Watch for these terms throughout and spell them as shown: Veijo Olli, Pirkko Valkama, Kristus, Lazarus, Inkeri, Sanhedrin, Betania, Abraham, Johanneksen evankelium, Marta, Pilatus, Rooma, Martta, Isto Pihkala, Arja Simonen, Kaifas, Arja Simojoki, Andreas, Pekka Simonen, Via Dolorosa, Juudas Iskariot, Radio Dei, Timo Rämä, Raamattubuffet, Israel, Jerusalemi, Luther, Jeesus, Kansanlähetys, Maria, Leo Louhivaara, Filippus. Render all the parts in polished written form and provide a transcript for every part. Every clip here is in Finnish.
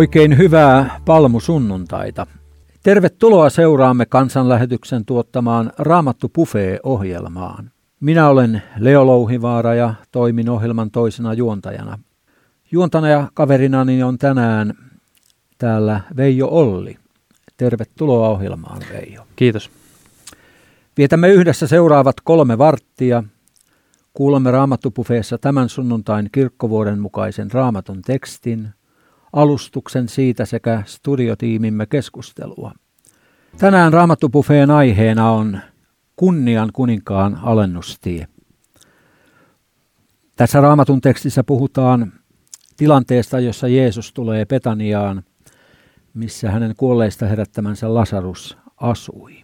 Oikein hyvää palmusunnuntaita. Tervetuloa seuraamme Kansanlähetyksen tuottamaan Raamattubuffet-ohjelmaan. Minä olen Leo Louhivaara ja toimin ohjelman toisena juontajana. Juontaja kaverinani on tänään täällä Veijo Olli. Tervetuloa ohjelmaan, Veijo. Kiitos. Vietämme yhdessä seuraavat 3 varttia. Kuulemme Raamattubuffeessa tämän sunnuntain kirkkovuoden mukaisen Raamatun tekstin, alustuksen siitä sekä studiotiimimme keskustelua. Tänään Raamattubuffeen aiheena on kunnian kuninkaan alennustie. Tässä Raamatun tekstissä puhutaan tilanteesta, jossa Jeesus tulee Betaniaan, missä hänen kuolleista herättämänsä Lazarus asui.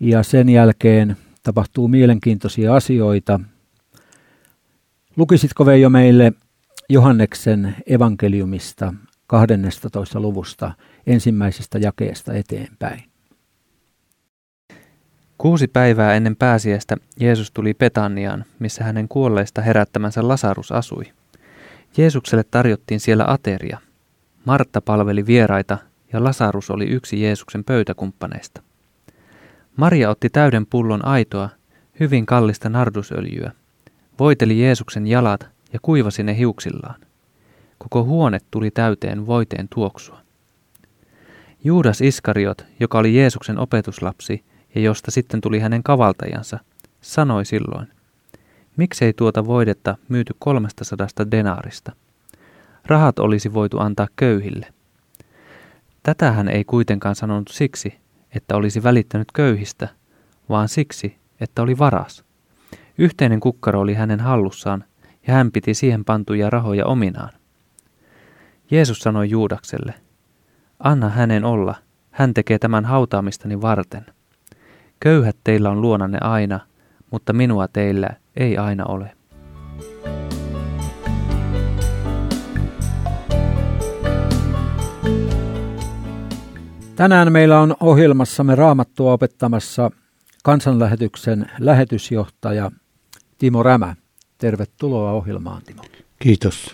Ja sen jälkeen tapahtuu mielenkiintoisia asioita. Lukisitko, Veijo, meille Johanneksen evankeliumista 12. luvusta ensimmäisestä jakeesta eteenpäin? 6 päivää ennen pääsiäistä Jeesus tuli Betaniaan, missä hänen kuolleista herättämänsä Lazarus asui. Jeesukselle tarjottiin siellä ateria. Martta palveli vieraita ja Lazarus oli yksi Jeesuksen pöytäkumppaneista. Maria otti täyden pullon aitoa, hyvin kallista nardusöljyä, voiteli Jeesuksen jalat ja kuivasi ne hiuksillaan. Koko huone tuli täyteen voiteen tuoksua. Juudas Iskariot, joka oli Jeesuksen opetuslapsi ja josta sitten tuli hänen kavaltajansa, sanoi silloin: "Miksei tuota voidetta myyty 300 denaarista? Rahat olisi voitu antaa köyhille." Tätä hän ei kuitenkaan sanonut siksi, että olisi välittänyt köyhistä, vaan siksi, että oli varas. Yhteinen kukkaro oli hänen hallussaan, ja hän piti siihen pantuja rahoja ominaan. Jeesus sanoi Juudakselle: "Anna hänen olla, hän tekee tämän hautaamistani varten. Köyhät teillä on luonanne aina, mutta minua teillä ei aina ole." Tänään meillä on ohjelmassamme Raamattua opettamassa Kansanlähetyksen lähetysjohtaja Timo Rämä. Tervetuloa ohjelmaan, Timo. Kiitos.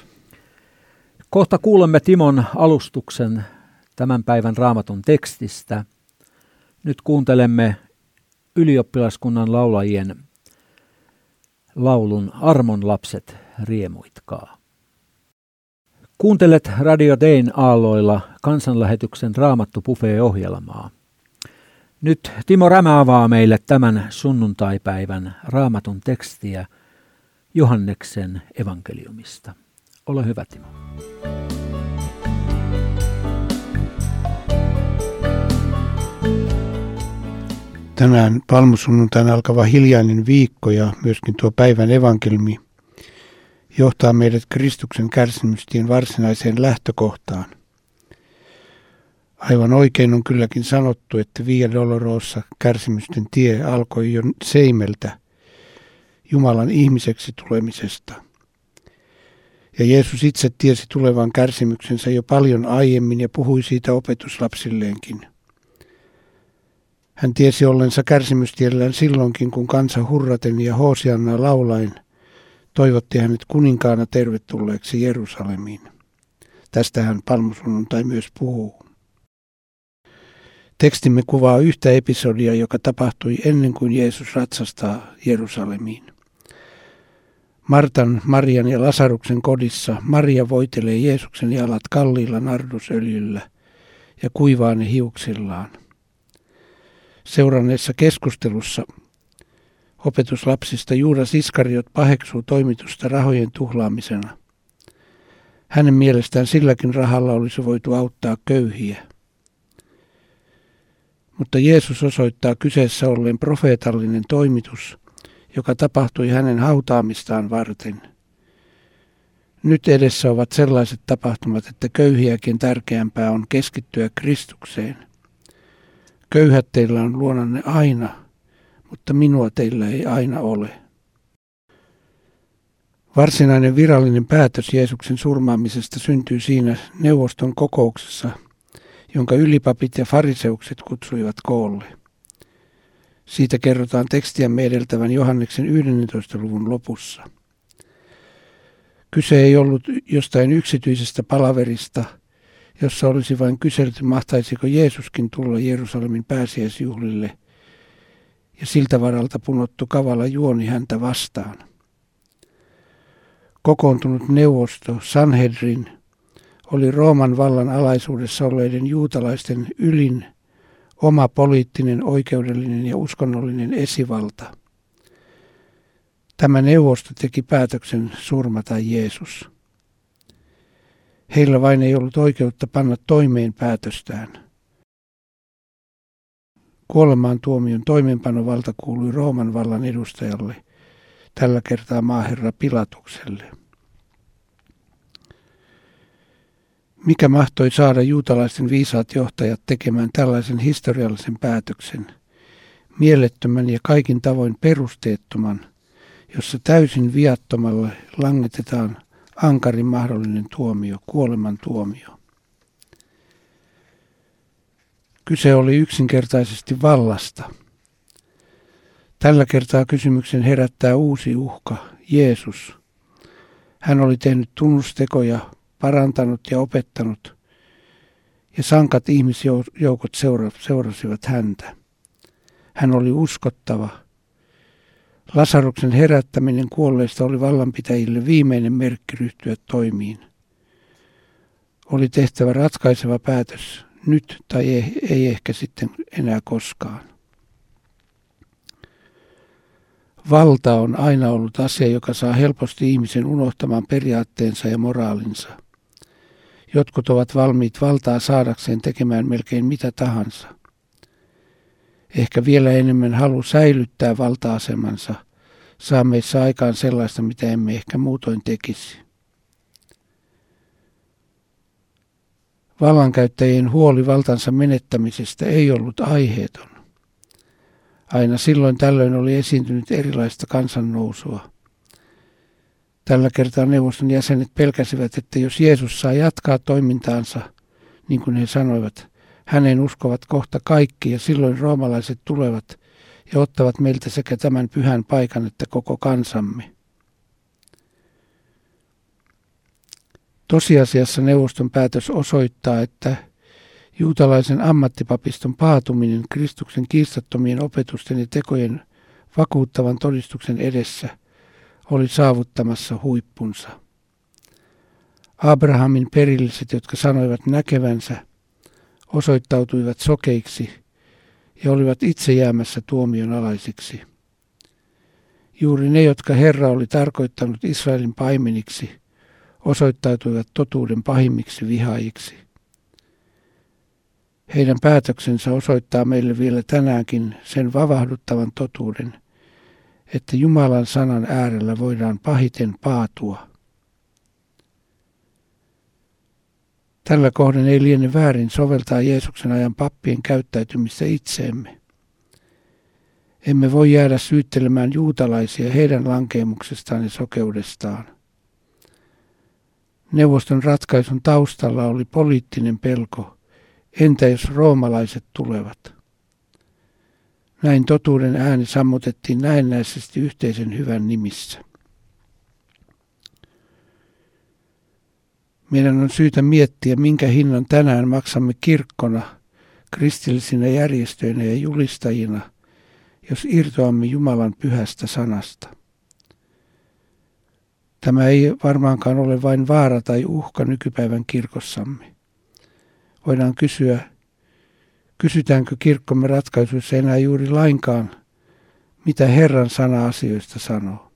Kohta kuulemme Timon alustuksen tämän päivän Raamatun tekstistä. Nyt kuuntelemme ylioppilaskunnan laulajien laulun "Armon lapset, riemuitkaa". Kuuntelet Radio Dein aalloilla Kansanlähetyksen Raamattubuffet-ohjelmaa. Nyt Timo Rämä avaa meille tämän sunnuntaipäivän Raamatun tekstiä Johanneksen evankeliumista. Ole hyvä, Timo. Tänään palmusunnuntain alkava hiljainen viikko ja myöskin tuo päivän evankeliumi johtaa meidät Kristuksen kärsimystien varsinaiseen lähtökohtaan. Aivan oikein on kylläkin sanottu, että Via Dolorosa kärsimysten tie alkoi jo seimeltä, Jumalan ihmiseksi tulemisesta. Ja Jeesus itse tiesi tulevan kärsimyksensä jo paljon aiemmin ja puhui siitä opetuslapsilleenkin. Hän tiesi ollensa kärsimystiellään silloinkin, kun kansa hurraten ja hoosiannaa laulaen toivotti hänet kuninkaana tervetulleeksi Jerusalemiin. Tästähän palmusunnuntai myös puhuu. Tekstimme kuvaa yhtä episodia, joka tapahtui ennen kuin Jeesus ratsastaa Jerusalemiin. Martan, Marian ja Lasaruksen kodissa Maria voitelee Jeesuksen jalat kalliilla nardusöljyllä ja kuivaa ne hiuksillaan. Seuranneessa keskustelussa opetuslapsista Juudas Iskariot paheksuu toimitusta rahojen tuhlaamisena. Hänen mielestään silläkin rahalla olisi voitu auttaa köyhiä. Mutta Jeesus osoittaa kyseessä olleen profeetallinen toimitus, joka tapahtui hänen hautaamistaan varten. Nyt edessä ovat sellaiset tapahtumat, että köyhiäkin tärkeämpää on keskittyä Kristukseen. Köyhät teillä on luonanne aina, mutta minua teillä ei aina ole. Varsinainen virallinen päätös Jeesuksen surmaamisesta syntyy siinä neuvoston kokouksessa, jonka ylipapit ja fariseukset kutsuivat koolle. Siitä kerrotaan tekstiämme edeltävän Johanneksen 11. luvun lopussa. Kyse ei ollut jostain yksityisestä palaverista, jossa olisi vain kyselty, mahtaisiko Jeesuskin tulla Jerusalemin pääsiäisjuhlille, ja siltä varalta punottu kavala juoni häntä vastaan. Kokoontunut neuvosto, Sanhedrin, oli Rooman vallan alaisuudessa olleiden juutalaisten ylin, oma poliittinen, oikeudellinen ja uskonnollinen esivalta. Tämä neuvosto teki päätöksen surmata Jeesus. Heillä vain ei ollut oikeutta panna toimeen päätöstään. Kuolemaan tuomion toimeenpanovalta kuului Rooman vallan edustajalle, tällä kertaa maaherra Pilatukselle. Mikä mahtoi saada juutalaisten viisaat johtajat tekemään tällaisen historiallisen päätöksen, mielettömän ja kaikin tavoin perusteettoman, jossa täysin viattomalle langetetaan ankarin mahdollinen tuomio, kuoleman tuomio. Kyse oli yksinkertaisesti vallasta. Tällä kertaa kysymyksen herättää uusi uhka, Jeesus. Hän oli tehnyt tunnustekoja, parantanut ja opettanut, ja sankat ihmisjoukot seurasivat häntä. Hän oli uskottava. Lasaruksen herättäminen kuolleista oli vallanpitäjille viimeinen merkki ryhtyä toimiin. Oli tehtävä ratkaiseva päätös, nyt tai ei ehkä sitten enää koskaan. Valta on aina ollut asia, joka saa helposti ihmisen unohtamaan periaatteensa ja moraalinsa. Jotkut ovat valmiit valtaa saadakseen tekemään melkein mitä tahansa. Ehkä vielä enemmän halu säilyttää valta-asemansa saa meissä aikaan sellaista, mitä emme ehkä muutoin tekisi. Vallankäyttäjien huoli valtansa menettämisestä ei ollut aiheeton. Aina silloin tällöin oli esiintynyt erilaista kansannousua. Tällä kertaa neuvoston jäsenet pelkäsivät, että jos Jeesus saa jatkaa toimintaansa, niin kuin he sanoivat, häneen uskovat kohta kaikki, ja silloin roomalaiset tulevat ja ottavat meiltä sekä tämän pyhän paikan että koko kansamme. Tosiasiassa neuvoston päätös osoittaa, että juutalaisen ammattipapiston paatuminen Kristuksen kiistattomien opetusten ja tekojen vakuuttavan todistuksen edessä oli saavuttamassa huippunsa. Abrahamin perilliset, jotka sanoivat näkevänsä, osoittautuivat sokeiksi ja olivat itse jäämässä tuomion alaisiksi. Juuri ne, jotka Herra oli tarkoittanut Israelin paimeniksi, osoittautuivat totuuden pahimmiksi vihaajiksi. Heidän päätöksensä osoittaa meille vielä tänäänkin sen vavahduttavan totuuden, että Jumalan sanan äärellä voidaan pahiten paatua. Tällä kohden ei liene väärin soveltaa Jeesuksen ajan pappien käyttäytymistä itseemme. Emme voi jäädä syyttelemään juutalaisia heidän lankeemuksestaan ja sokeudestaan. Neuvoston ratkaisun taustalla oli poliittinen pelko, entä jos roomalaiset tulevat? Näin totuuden ääni sammutettiin näennäisesti yhteisen hyvän nimissä. Meidän on syytä miettiä, minkä hinnan tänään maksamme kirkkona, kristillisinä järjestöinä ja julistajina, jos irtoamme Jumalan pyhästä sanasta. Tämä ei varmaankaan ole vain vaara tai uhka nykypäivän kirkossamme. Voidaan kysyä, kysytäänkö kirkkomme ratkaisuissa enää juuri lainkaan, mitä Herran sana asioista sanoo.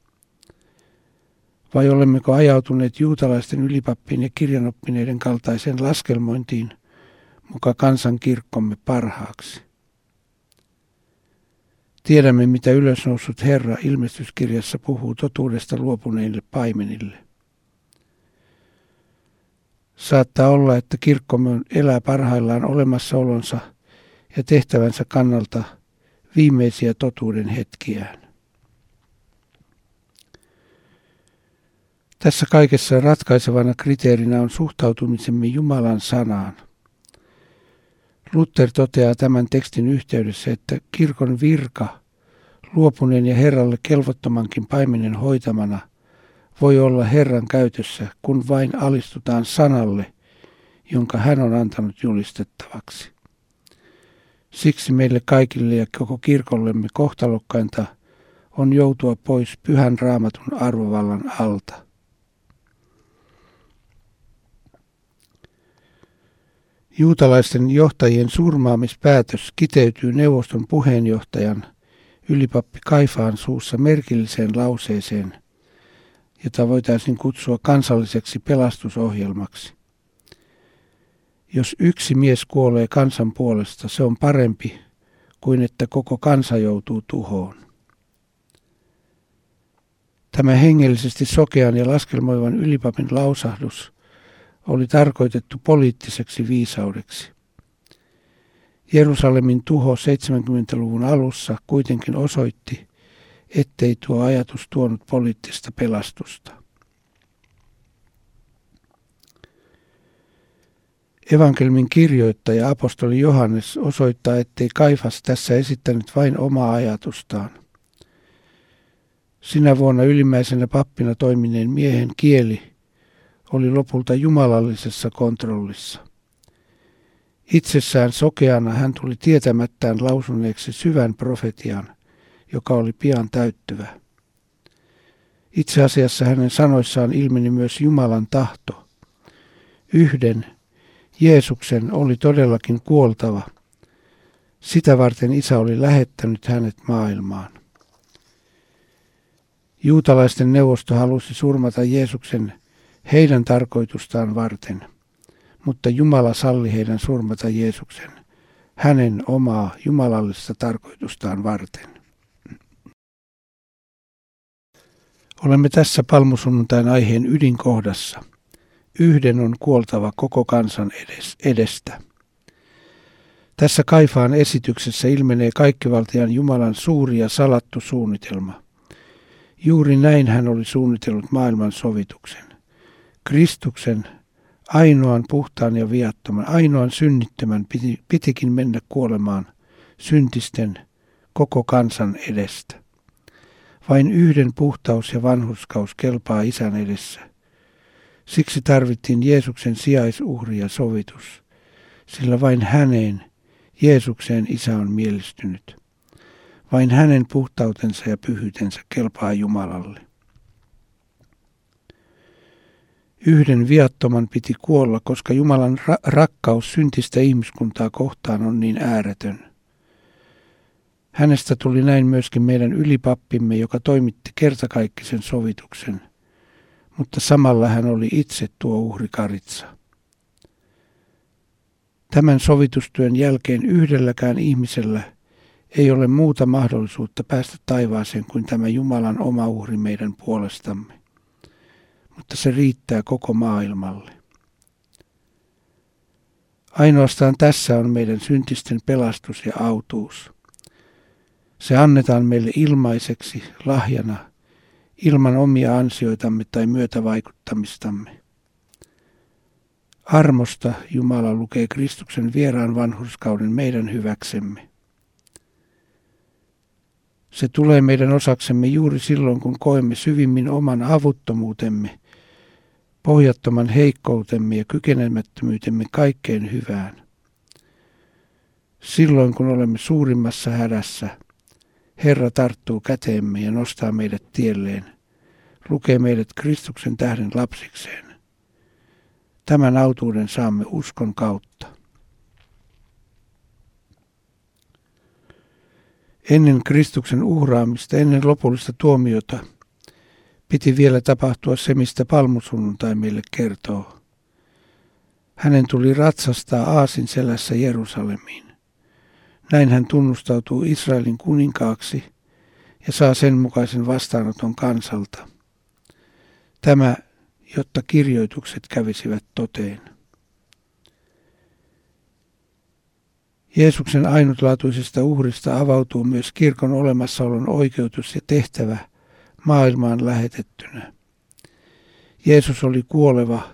Vai olemmeko ajautuneet juutalaisten ylipappien ja kirjanoppineiden kaltaiseen laskelmointiin muka kansankirkkomme parhaaksi? Tiedämme, mitä ylösnoussut Herra ilmestyskirjassa puhuu totuudesta luopuneille paimenille. Saattaa olla, että kirkkomme elää parhaillaan olemassaolonsa ja tehtävänsä kannalta viimeisiä totuuden hetkiään. Tässä kaikessa ratkaisevana kriteerinä on suhtautumisemme Jumalan sanaan. Luther toteaa tämän tekstin yhteydessä, että kirkon virka, luopuneen ja Herralle kelvottomankin paimenen hoitamana, voi olla Herran käytössä, kun vain alistutaan sanalle, jonka hän on antanut julistettavaksi. Siksi meille kaikille ja koko kirkollemme kohtalokkainta on joutua pois pyhän Raamatun arvovallan alta. Juutalaisten johtajien surmaamispäätös kiteytyy neuvoston puheenjohtajan ylipappi Kaifaan suussa merkilliseen lauseeseen, jota voitaisiin kutsua kansalliseksi pelastusohjelmaksi. Jos yksi mies kuolee kansan puolesta, se on parempi kuin että koko kansa joutuu tuhoon. Tämä hengellisesti sokean ja laskelmoivan ylipapin lausahdus oli tarkoitettu poliittiseksi viisaudeksi. Jerusalemin tuho 70-luvun alussa kuitenkin osoitti, ettei tuo ajatus tuonut poliittista pelastusta. Evankeliumin kirjoittaja apostoli Johannes osoittaa, ettei Kaifas tässä esittänyt vain omaa ajatustaan. Sinä vuonna ylimmäisenä pappina toimineen miehen kieli oli lopulta jumalallisessa kontrollissa. Itsessään sokeana hän tuli tietämättään lausuneeksi syvän profetian, joka oli pian täyttyvä. Itse asiassa hänen sanoissaan ilmeni myös Jumalan tahto. Yhden, Jeesuksen, oli todellakin kuoltava. Sitä varten Isä oli lähettänyt hänet maailmaan. Juutalaisten neuvosto halusi surmata Jeesuksen heidän tarkoitustaan varten, mutta Jumala salli heidän surmata Jeesuksen hänen omaa jumalallista tarkoitustaan varten. Olemme tässä palmusunnuntain aiheen ydinkohdassa. Yhden on kuoltava koko kansan edestä. Tässä Kaifaan esityksessä ilmenee kaikkivaltiaan Jumalan suuri ja salattu suunnitelma. Juuri näin hän oli suunnitellut maailman sovituksen. Kristuksen, ainoan puhtaan ja viattoman, ainoan synnittömän pitikin mennä kuolemaan syntisten koko kansan edestä. Vain yhden puhtaus ja vanhurskaus kelpaa Isän edessä. Siksi tarvittiin Jeesuksen sijaisuhri ja sovitus, sillä vain häneen, Jeesukseen, Isä on mielistynyt. Vain hänen puhtautensa ja pyhyytensä kelpaa Jumalalle. Yhden viattoman piti kuolla, koska Jumalan rakkaus syntistä ihmiskuntaa kohtaan on niin ääretön. Hänestä tuli näin myöskin meidän ylipappimme, joka toimitti kertakaikkisen sovituksen, mutta samalla hän oli itse tuo uhrikaritsa. Tämän sovitustyön jälkeen yhdelläkään ihmisellä ei ole muuta mahdollisuutta päästä taivaaseen kuin tämä Jumalan oma uhri meidän puolestamme. Mutta se riittää koko maailmalle. Ainoastaan tässä on meidän syntisten pelastus ja autuus. Se annetaan meille ilmaiseksi, lahjana, ilman omia ansioitamme tai myötävaikuttamistamme. Armosta Jumala lukee Kristuksen vieraan vanhurskauden meidän hyväksemme. Se tulee meidän osaksemme juuri silloin, kun koemme syvimmin oman avuttomuutemme, pohjattoman heikkoutemme ja kykenemättömyytemme kaikkeen hyvään. Silloin, kun olemme suurimmassa hädässä, Herra tarttuu käteemme ja nostaa meidät tielleen, lukee meidät Kristuksen tähden lapsikseen. Tämän autuuden saamme uskon kautta. Ennen Kristuksen uhraamista, ennen lopullista tuomiota, piti vielä tapahtua se, mistä palmusunnuntai meille kertoo. Hänen tuli ratsastaa aasin selässä Jerusalemiin. Näin hän tunnustautuu Israelin kuninkaaksi ja saa sen mukaisen vastaanoton kansalta. Tämä, jotta kirjoitukset kävisivät toteen. Jeesuksen ainutlaatuisesta uhrista avautuu myös kirkon olemassaolon oikeutus ja tehtävä maailmaan lähetettynä. Jeesus oli kuoleva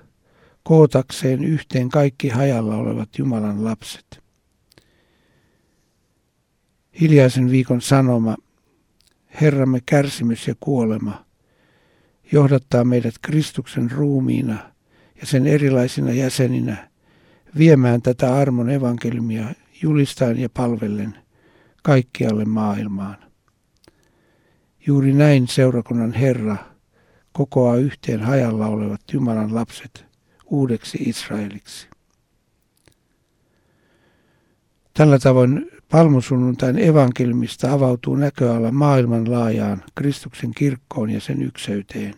kootakseen yhteen kaikki hajalla olevat Jumalan lapset. Hiljaisen viikon sanoma, Herramme kärsimys ja kuolema, johdattaa meidät Kristuksen ruumiina ja sen erilaisina jäseninä viemään tätä armon evankeliumia julistaen ja palvellen kaikkialle maailmaan. Juuri näin seurakunnan Herra kokoaa yhteen hajalla olevat Jumalan lapset uudeksi Israeliksi. Tällä tavoin palmusunnuntain evankeliumista avautuu näköala maailmanlaajaan Kristuksen kirkkoon ja sen ykseyteen.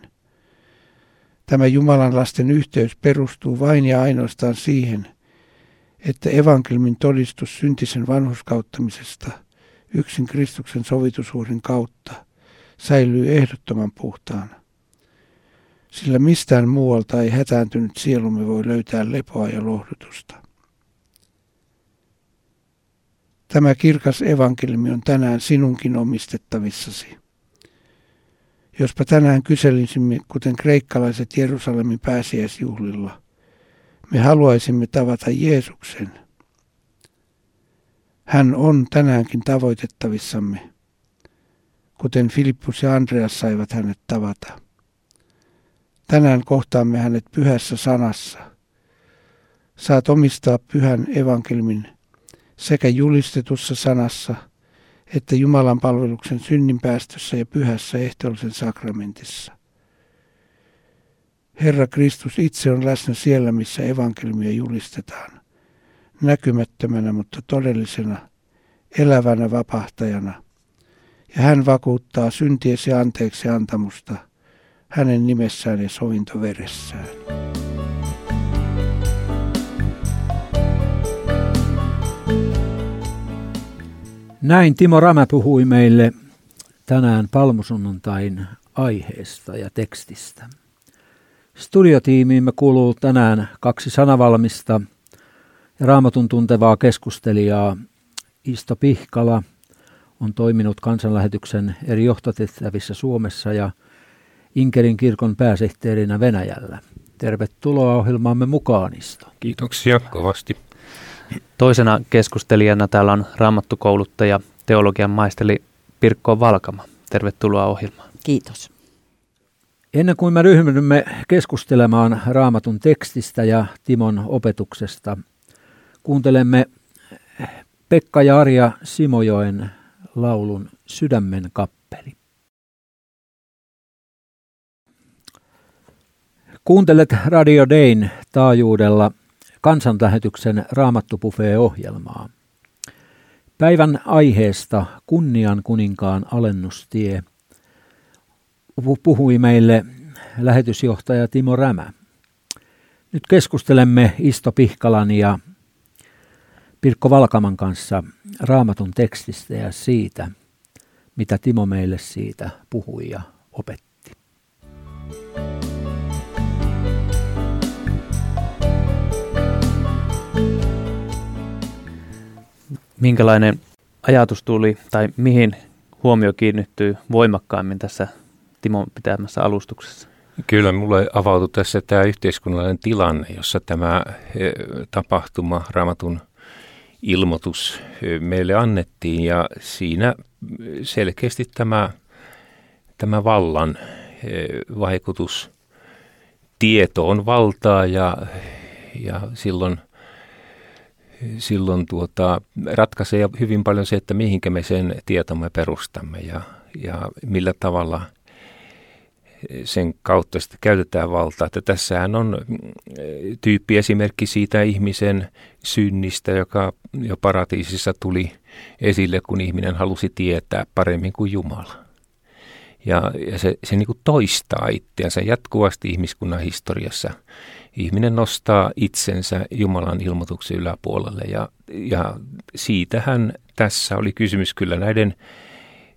Tämä Jumalan lasten yhteys perustuu vain ja ainoastaan siihen, että evankeliumin todistus syntisen vanhurskauttamisesta yksin Kristuksen sovitusuhrin kautta säilyy ehdottoman puhtaana. Sillä mistään muualta ei hätääntynyt sielumme voi löytää lepoa ja lohdutusta. Tämä kirkas evankeliumi on tänään sinunkin omistettavissasi. Jospa tänään kyselisimme, kuten kreikkalaiset Jerusalemin pääsiäisjuhlilla, me haluaisimme tavata Jeesuksen. Hän on tänäänkin tavoitettavissamme, kuten Filippus ja Andreas saivat hänet tavata. Tänään kohtaamme hänet pyhässä sanassa. Saat omistaa pyhän evankeliumin sekä julistetussa sanassa että Jumalan palveluksen synninpäästössä ja pyhässä ehtoollisen sakramentissa. Herra Kristus itse on läsnä siellä, missä evankeliumia julistetaan, näkymättömänä, mutta todellisena, elävänä vapahtajana. Ja hän vakuuttaa syntiesi anteeksi antamusta hänen nimessään ja sovintoveressään. Näin Timo Rämä puhui meille tänään palmusunnuntain aiheesta ja tekstistä. Studiotiimiimme kuuluu tänään kaksi sanavalmista ja Raamatun tuntevaa keskustelijaa. Isto Pihkala on toiminut Kansanlähetyksen eri johtotehtävissä Suomessa ja Inkerin kirkon pääsihteerinä Venäjällä. Tervetuloa ohjelmaamme mukaan, Isto. Kiitoksia kovasti. Toisena keskustelijana täällä on raamattukouluttaja, teologian maisteri Pirkko Valkama. Tervetuloa ohjelmaan. Kiitos. Ennen kuin me ryhdymme keskustelemaan Raamatun tekstistä ja Timon opetuksesta, kuuntelemme Pekka ja Arja Simojoen laulun Sydämen kappeli. Kuuntelet Radio Dein taajuudella Kansanlähetyksen Raamattubuffet-ohjelmaa. Päivän aiheesta Kunnian kuninkaan alennustie puhui meille lähetysjohtaja Timo Rämä. Nyt keskustelemme Isto Pihkalan ja Pirkko Valkaman kanssa Raamatun tekstistä ja siitä, mitä Timo meille siitä puhui ja opetti. Minkälainen ajatus tuli tai mihin huomio kiinnittyy voimakkaimmin tässä Timon pitämässä alustuksessa? Kyllä, mulle avautui tässä tämä yhteiskunnallinen tilanne, jossa tämä tapahtuma, Raamatun ilmoitus meille annettiin, ja siinä selkeästi tämä vallan vaikutus, tieto on valtaa, ja silloin ratkaisee hyvin paljon se, että mihinkä me sen tietomme perustamme ja millä tavalla sen kautta sitä käytetään valtaa. Että tässähän on tyyppiesimerkki siitä ihmisen synnistä, joka jo paratiisissa tuli esille, kun ihminen halusi tietää paremmin kuin Jumala. Ja se niin kuin toistaa itseänsä jatkuvasti ihmiskunnan historiassa. Ihminen nostaa itsensä Jumalan ilmoituksen yläpuolelle ja siitähän tässä oli kysymys. Kyllä näiden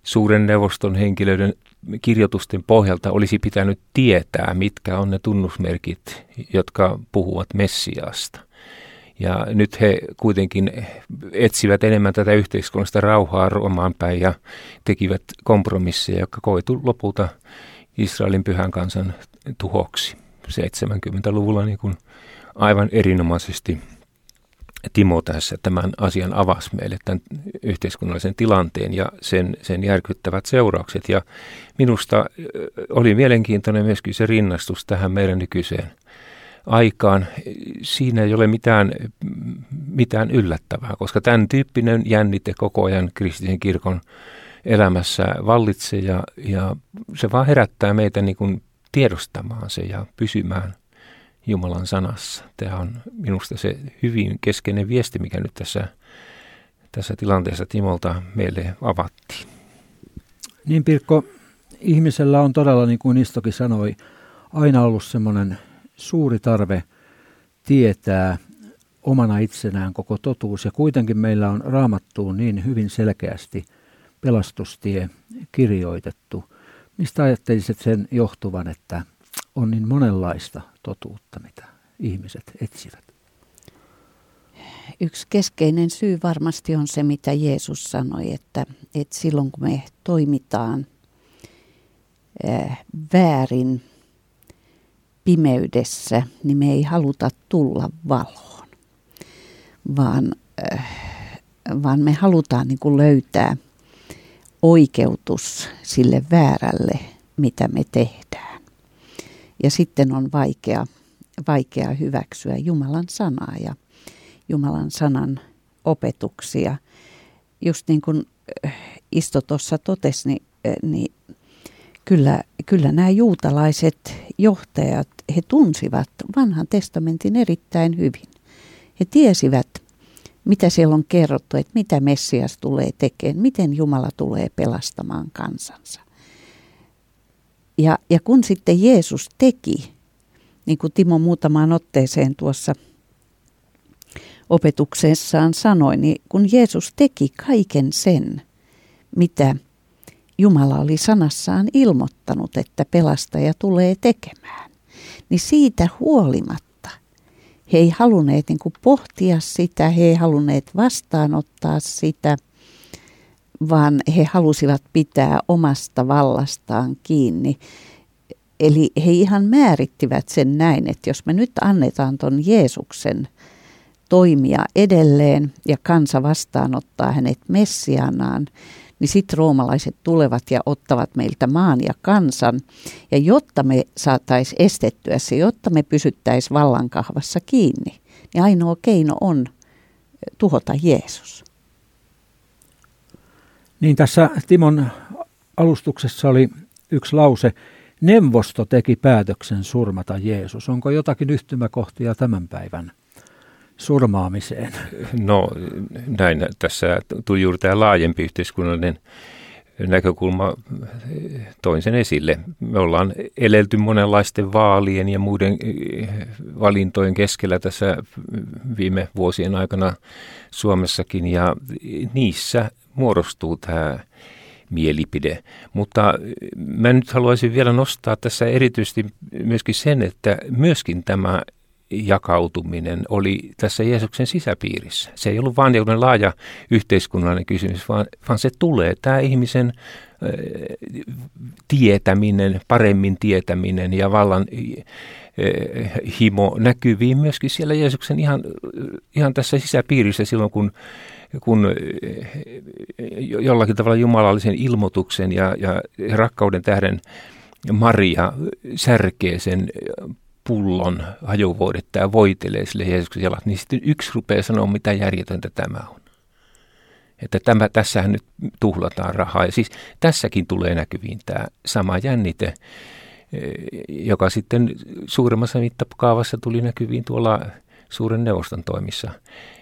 suuren neuvoston henkilöiden kirjoitusten pohjalta olisi pitänyt tietää, mitkä on ne tunnusmerkit, jotka puhuvat Messiasta. Ja nyt he kuitenkin etsivät enemmän tätä yhteiskunnallista rauhaa Roomaan päin ja tekivät kompromisseja, jotka koitu lopulta Israelin pyhän kansan tuhoksi 70-luvulla, niin kuin aivan erinomaisesti Timo tässä tämän asian avasi meille, tämän yhteiskunnallisen tilanteen ja sen järkyttävät seuraukset. Ja minusta oli mielenkiintoinen myöskin se rinnastus tähän meidän nykyiseen aikaan. Siinä ei ole mitään yllättävää, koska tämän tyyppinen jännite koko ajan kristillisen kirkon elämässä vallitsee ja se vaan herättää meitä niin kuin tiedostamaan se ja pysymään Jumalan sanassa. Tämä on minusta se hyvin keskeinen viesti, mikä nyt tässä tilanteessa Timolta meille avattiin. Niin Pirkko, ihmisellä on todella, niin kuin Istokin sanoi, aina ollut semmoinen suuri tarve tietää omana itsenään koko totuus. Ja kuitenkin meillä on Raamattuun niin hyvin selkeästi pelastustie kirjoitettu. Mistä ajattelisit sen johtuvan, että on niin monenlaista totuutta, mitä ihmiset etsivät? Yksi keskeinen syy varmasti on se, mitä Jeesus sanoi, että silloin kun me toimitaan väärin pimeydessä, niin me ei haluta tulla valoon, vaan me halutaan niin kuin löytää oikeutus sille väärälle, mitä me tehdään. Ja sitten on vaikea hyväksyä Jumalan sanaa ja Jumalan sanan opetuksia. Just niin kuin Isto tuossa totesi, niin kyllä nämä juutalaiset johtajat, he tunsivat vanhan testamentin erittäin hyvin. He tiesivät, mitä siellä on kerrottu, että mitä Messias tulee tekemään, miten Jumala tulee pelastamaan kansansa. Ja kun sitten Jeesus teki, niin kuin Timo muutamaan otteeseen tuossa opetuksessaan sanoi, niin kun Jeesus teki kaiken sen, mitä Jumala oli sanassaan ilmoittanut, että pelastaja tulee tekemään, niin siitä huolimatta he ei halunneet niin kuin pohtia sitä, he ei halunneet vastaanottaa sitä, vaan he halusivat pitää omasta vallastaan kiinni. Eli he ihan määrittivät sen näin, että jos me nyt annetaan ton Jeesuksen toimia edelleen ja kansa vastaanottaa hänet Messianaan, niin sitten roomalaiset tulevat ja ottavat meiltä maan ja kansan. Ja jotta me saataisiin estettyä se, jotta me pysyttäisiin vallankahvassa kiinni, niin ainoa keino on tuhota Jeesus. Niin tässä Timon alustuksessa oli yksi lause, neuvosto teki päätöksen surmata Jeesus. Onko jotakin yhtymäkohtia tämän päivän surmaamiseen? No näin, tässä tuli juuri tämä laajempi yhteiskunnallinen näkökulma, toin sen esille. Me ollaan elelty monenlaisten vaalien ja muiden valintojen keskellä tässä viime vuosien aikana Suomessakin ja niissä muodostuu tämä mielipide, mutta mä nyt haluaisin vielä nostaa tässä erityisesti myöskin sen, että myöskin tämä jakautuminen oli tässä Jeesuksen sisäpiirissä. Se ei ollut vain jokin laaja yhteiskunnallinen kysymys, vaan se tulee, tämä ihmisen tietäminen, paremmin tietäminen ja vallan himo näkyviin myöskin siellä Jeesuksen ihan tässä sisäpiirissä silloin, kun jollakin tavalla jumalallisen ilmoituksen ja rakkauden tähden Maria särkee sen pullon hajovuodetta ja voitelee sille Jeesuksen jalat, niin sitten yksi rupeaa sanoa, mitä järjetöntä tämä on. Että tässähän nyt tuhlataan rahaa. Ja siis tässäkin tulee näkyviin tämä sama jännite, joka sitten suuremmassa mittakaavassa tuli näkyviin tuolla suuren neuvoston toimissa.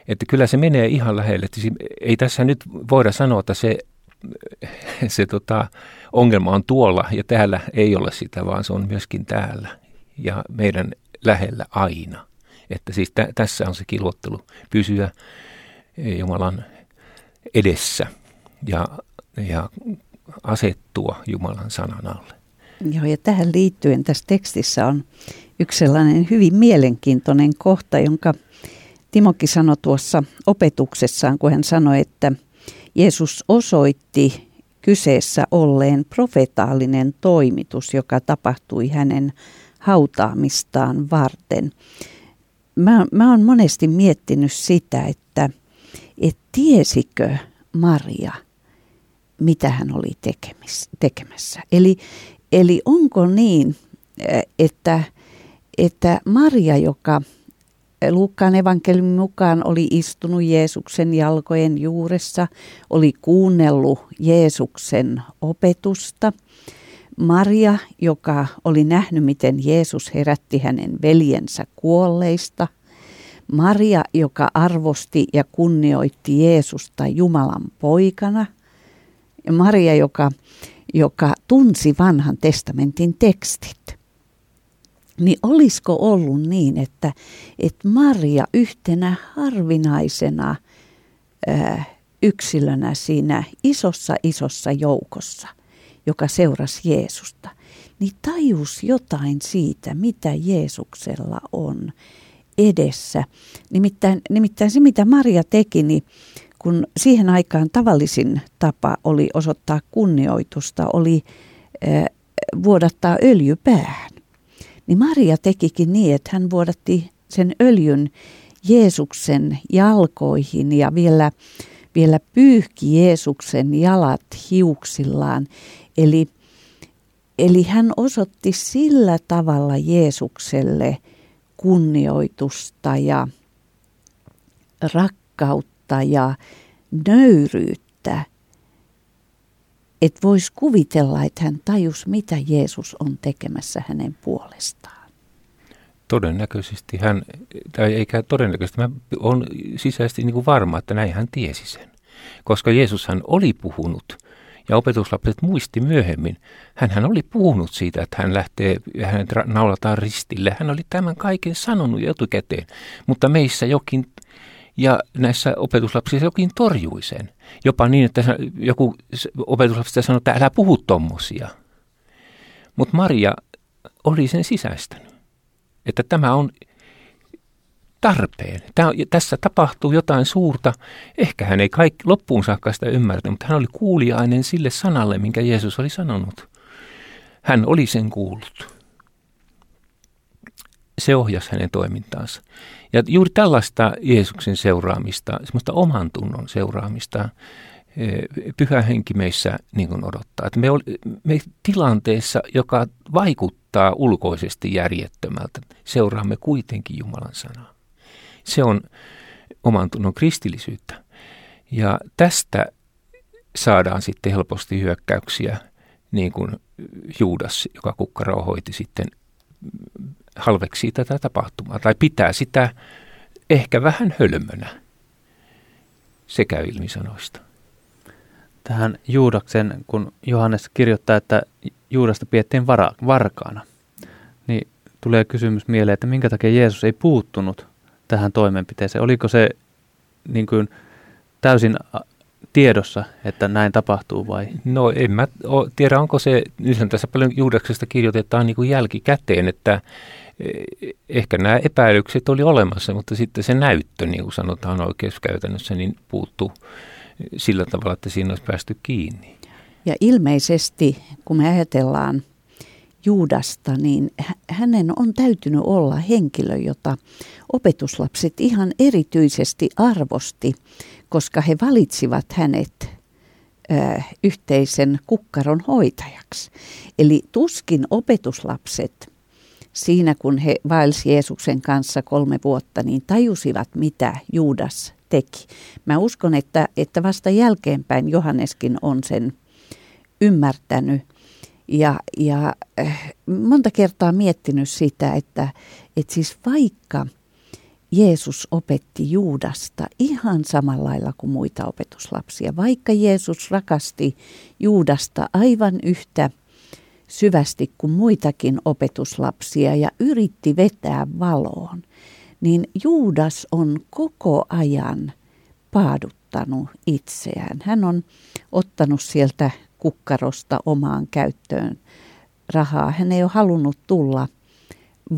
Että kyllä se menee ihan lähelle. Että ei tässä nyt voida sanoa, että se ongelma on tuolla ja täällä ei ole sitä, vaan se on myöskin täällä ja meidän lähellä aina. Että siis tässä on se kilvottelu pysyä Jumalan edessä ja asettua Jumalan sanan alle. Joo, ja tähän liittyen tässä tekstissä on yksi sellainen hyvin mielenkiintoinen kohta, jonka Timokin sanoi tuossa opetuksessaan, kun hän sanoi, että Jeesus osoitti kyseessä olleen profetaalinen toimitus, joka tapahtui hänen hautaamistaan varten. Mä oon monesti miettinyt sitä, että tiesikö Maria, mitä hän oli tekemässä. Eli onko niin, että Maria, joka Luukkaan evankeliumin mukaan oli istunut Jeesuksen jalkojen juuressa, oli kuunnellut Jeesuksen opetusta. Maria, joka oli nähnyt, miten Jeesus herätti hänen veljensä kuolleista. Maria, joka arvosti ja kunnioitti Jeesusta Jumalan poikana. Ja Maria, joka tunsi Vanhan testamentin tekstit. Niin olisiko ollut niin, että Maria yhtenä harvinaisena yksilönä siinä isossa joukossa, joka seurasi Jeesusta, niin tajusi jotain siitä, mitä Jeesuksella on edessä. Nimittäin se, mitä Maria teki, niin kun siihen aikaan tavallisin tapa oli osoittaa kunnioitusta, oli vuodattaa öljy päähän. Niin Maria tekikin niin, että hän vuodatti sen öljyn Jeesuksen jalkoihin ja vielä pyyhki Jeesuksen jalat hiuksillaan. Eli hän osoitti sillä tavalla Jeesukselle kunnioitusta ja rakkautta ja nöyryyttä. Että voisi kuvitella, että hän tajusi, mitä Jeesus on tekemässä hänen puolestaan. Todennäköisesti hän, tai eikä todennäköisesti, mä olen sisäisesti niin kuin varma, että näin hän tiesi sen. Koska Jeesushan oli puhunut, ja opetuslapset muisti myöhemmin, hänhän oli puhunut siitä, että hän lähtee, hänet naulataan ristille. Hän oli tämän kaiken sanonut jo etukäteen, mutta meissä jokin... Ja näissä opetuslapsissa jokin torjui sen. Jopa niin, että joku opetuslapsista sanoi, että älä puhu tommosia. Mutta Maria oli sen sisäistänyt, että tämä on tarpeen. Tässä tapahtuu jotain suurta. Ehkä hän ei kaikki loppuun saakka sitä ymmärtänyt, mutta hän oli kuuliainen sille sanalle, minkä Jeesus oli sanonut. Hän oli sen kuullut. Se ohjasi hänen toimintaansa. Ja juuri tällaista Jeesuksen seuraamista, semmoista oman tunnon seuraamista, pyhä henki meissä niin kuin odottaa. Että me tilanteessa, joka vaikuttaa ulkoisesti järjettömältä, seuraamme kuitenkin Jumalan sanaa. Se on oman tunnon kristillisyyttä. Ja tästä saadaan sitten helposti hyökkäyksiä, niin kuin Juudas, joka kukkarauhoiti sitten, halveksii tätä tapahtumaa tai pitää sitä ehkä vähän hölmönä sekä ilmisanoista. Tähän Juudaksen, kun Johannes kirjoittaa, että Juudasta pidettiin varkaana, niin tulee kysymys mieleen, että minkä takia Jeesus ei puuttunut tähän toimenpiteeseen. Oliko se niin kuin täysin tiedossa, että näin tapahtuu vai? No en mä tiedä, onko se, nythän tässä paljon Juudaksesta kirjoitetaan niin kuin jälkikäteen, että ehkä nämä epäilykset oli olemassa, mutta sitten se näyttö, niin kuin sanotaan oikeuskäytännössä, niin puuttuu sillä tavalla, että siinä olisi päästy kiinni. Ja ilmeisesti, kun me ajatellaan Juudasta, niin hänen on täytynyt olla henkilö, jota opetuslapset ihan erityisesti arvosti, koska he valitsivat hänet yhteisen kukkaron hoitajaksi. Eli tuskin opetuslapset siinä, kun he vaelsi Jeesuksen kanssa 3 vuotta, niin tajusivat, mitä Juudas teki. Mä uskon, että vasta jälkeenpäin Johanneskin on sen ymmärtänyt. Ja monta kertaa miettinyt sitä, että siis vaikka Jeesus opetti Juudasta ihan samalla lailla kuin muita opetuslapsia, vaikka Jeesus rakasti Juudasta aivan yhtä syvästi kuin muitakin opetuslapsia ja yritti vetää valoon, niin Juudas on koko ajan paaduttanut itseään. Hän on ottanut sieltä kukkarosta omaan käyttöön rahaa. Hän ei ole halunnut tulla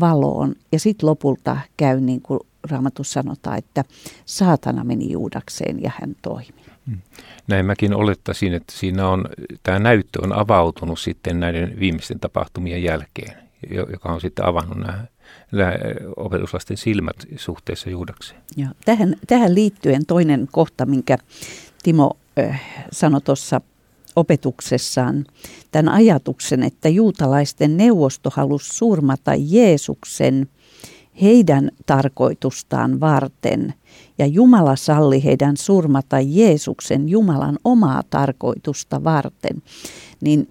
valoon. Ja sitten lopulta käy niin kuin Raamatussa sanotaan, että saatana meni Juudakseen ja hän toimi. Näin mäkin olettaisin, että siinä on, tämä näyttö on avautunut sitten näiden viimeisten tapahtumien jälkeen, joka on sitten avannut nämä opetuslasten silmät suhteessa Juudakseen. Ja tähän liittyen toinen kohta, minkä Timo sanoi tuossa opetuksessaan, tämän ajatuksen, että juutalaisten neuvosto halusi surmata Jeesuksen heidän tarkoitustaan varten, ja Jumala salli heidän surmata Jeesuksen Jumalan omaa tarkoitusta varten, niin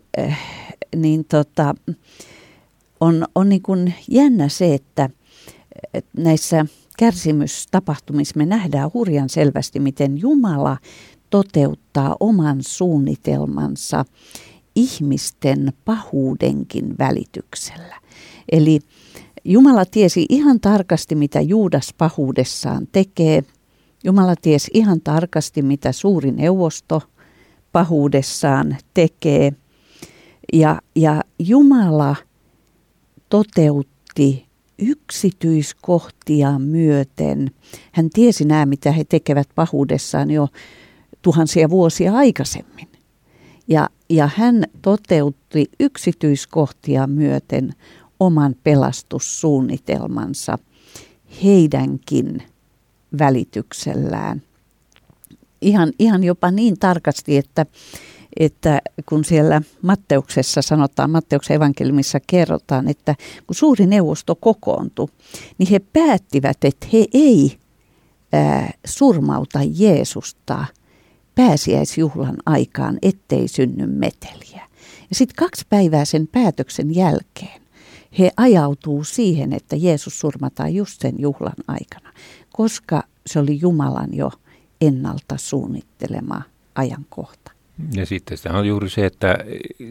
on niin kuin jännä se, että näissä kärsimystapahtumissa me nähdään hurjan selvästi, miten Jumala toteuttaa oman suunnitelmansa ihmisten pahuudenkin välityksellä. Eli Jumala tiesi ihan tarkasti, mitä Juudas pahuudessaan tekee. Jumala tiesi ihan tarkasti, mitä suuri neuvosto pahuudessaan tekee. Ja Jumala toteutti yksityiskohtia myöten. Hän tiesi nämä, mitä he tekevät pahuudessaan jo tuhansia vuosia aikaisemmin. Ja hän toteutti yksityiskohtia myöten oman pelastussuunnitelmansa heidänkin välityksellään. Ihan jopa niin tarkasti, että kun siellä Matteuksessa sanotaan, Matteuksen evankeliumissa kerrotaan, että kun suuri neuvosto kokoontui, niin he päättivät, että he ei surmauta Jeesusta pääsiäisjuhlan aikaan, ettei synny meteliä. Ja sitten 2 päivää sen päätöksen jälkeen he ajautuu siihen, että Jeesus surmataan just sen juhlan aikana, koska se oli Jumalan jo ennalta suunnittelema ajankohta. Ja sitten se on juuri se, että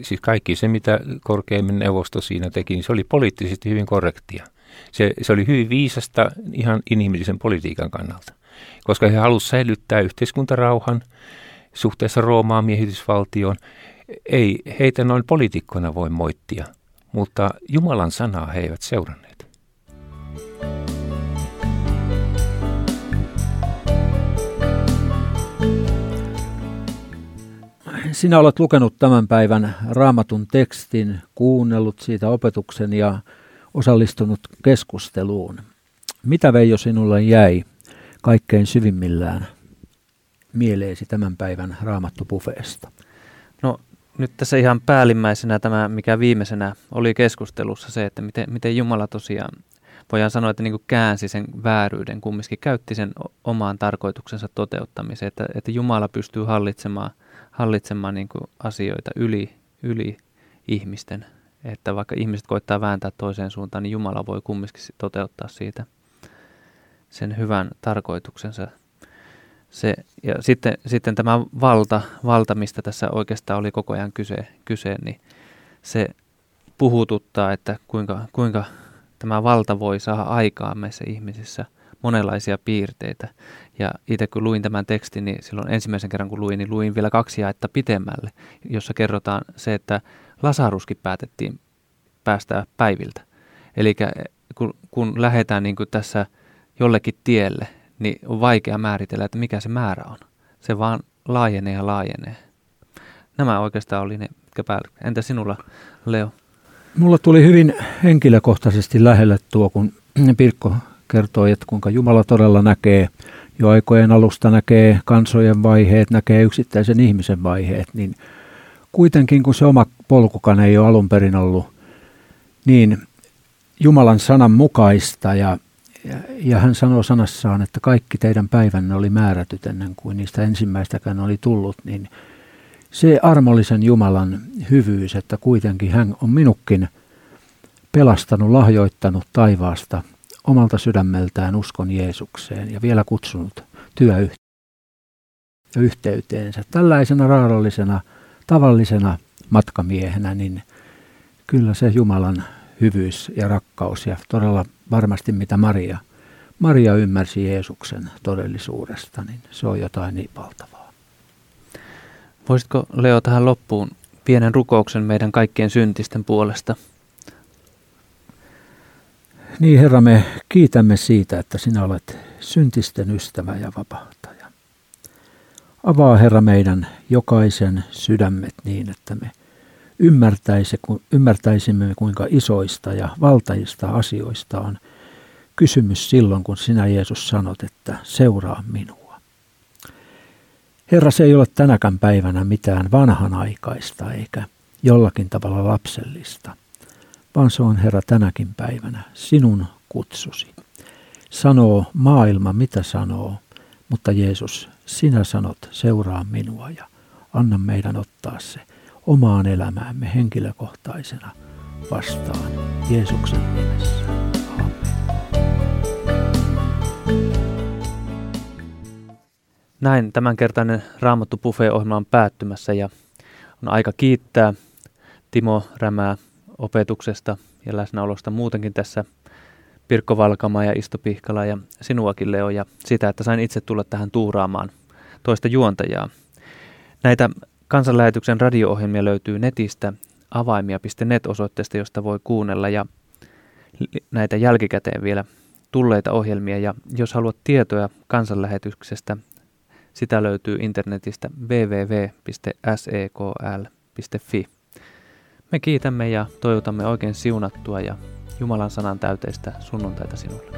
siis kaikki se, mitä korkeimmin neuvosto siinä teki, niin se oli poliittisesti hyvin korrektia. Se oli hyvin viisasta ihan inhimillisen politiikan kannalta, koska he halusivat säilyttää yhteiskuntarauhan suhteessa Roomaan miehitysvaltioon. Ei heitä noin poliitikkoina voi moittia, mutta Jumalan sanaa he eivät seuranneet. Sinä olet lukenut tämän päivän Raamatun tekstin, kuunnellut siitä opetuksen ja osallistunut keskusteluun. Mitä, Veijo, sinulle jäi kaikkein syvimmillään mieleesi tämän päivän Raamattubuffeesta? No nyt tässä ihan päällimmäisenä tämä, mikä viimeisenä oli keskustelussa, se, että miten Jumala tosiaan, voidaan sanoa, että niin kuin käänsi sen vääryyden, kumminkin käytti sen omaan tarkoituksensa toteuttamiseen, että Jumala pystyy hallitsemaan niin kuin asioita yli ihmisten, että vaikka ihmiset koittaa vääntää toiseen suuntaan, niin Jumala voi kumminkin toteuttaa siitä sen hyvän tarkoituksensa. Ja sitten tämä valta, mistä tässä oikeastaan oli koko ajan kyse, niin se puhututtaa, että kuinka tämä valta voi saada aikaan meissä ihmisissä monenlaisia piirteitä. Ja itse kun luin tämän tekstin, niin silloin ensimmäisen kerran kun luin, niin luin vielä 2 jaetta pitemmälle, jossa kerrotaan se, että Lazaruskin päätettiin päästää päiviltä. Eli kun lähdetään niin kuin tässä jollekin tielle, niin on vaikea määritellä, että mikä se määrä on. Se vaan laajenee ja laajenee. Nämä oikeastaan oli ne, mitkä päälle. Entä sinulla, Leo? Mulla tuli hyvin henkilökohtaisesti lähelle tuo, kun Pirkko kertoi, että kuinka Jumala todella näkee jo aikojen alusta, näkee kansojen vaiheet, näkee yksittäisen ihmisen vaiheet, niin kuitenkin kun se oma polkukaan ei ole alun perin ollut niin Jumalan sanan mukaista, ja hän sanoo sanassaan, että kaikki teidän päivänne oli määrätyt ennen kuin niistä ensimmäistäkään oli tullut, niin se armollisen Jumalan hyvyys, että kuitenkin hän on minutkin pelastanut, lahjoittanut taivaasta omalta sydämeltään uskon Jeesukseen ja vielä kutsunut työyhteyteensä. Tällaisena raadollisena, tavallisena matkamiehenä, niin kyllä se Jumalan hyvyys ja rakkaus ja todella varmasti mitä Maria ymmärsi Jeesuksen todellisuudesta, niin se on jotain niin valtavaa. Voisitko, Leo, tähän loppuun pienen rukouksen meidän kaikkien syntisten puolesta? Niin, Herra, me kiitämme siitä, että sinä olet syntisten ystävä ja vapahtaja. Avaa, Herra, meidän jokaisen sydämet niin, että me ymmärtäisimme, kuinka isoista ja valtaista asioista on kysymys silloin, kun sinä Jeesus sanot, että seuraa minua. Herra, se ei ole tänäkään päivänä mitään vanhanaikaista eikä jollakin tavalla lapsellista, vaan se on, Herra, tänäkin päivänä sinun kutsusi. Sanoo maailma, mitä sanoo, mutta Jeesus, sinä sanot, seuraa minua ja anna meidän ottaa se omaan elämäämme henkilökohtaisena vastaan Jeesuksen nimessä. Amen. Näin tämänkertainen Raamattubuffet-ohjelma on päättymässä ja on aika kiittää Timo Rämää opetuksesta ja läsnäolosta muutenkin tässä, Pirkko Valkama ja Isto Pihkala ja sinuakin, Leo, ja sitä, että sain itse tulla tähän tuuraamaan toista juontajaa. Näitä Kansanlähetyksen radio-ohjelmia löytyy netistä avaimia.net-osoitteesta, josta voi kuunnella ja näitä jälkikäteen vielä tulleita ohjelmia. Ja jos haluat tietoa Kansanlähetyksestä, sitä löytyy internetistä www.sekl.fi. Me kiitämme ja toivotamme oikein siunattua ja Jumalan sanan täyteistä sunnuntaita sinulle.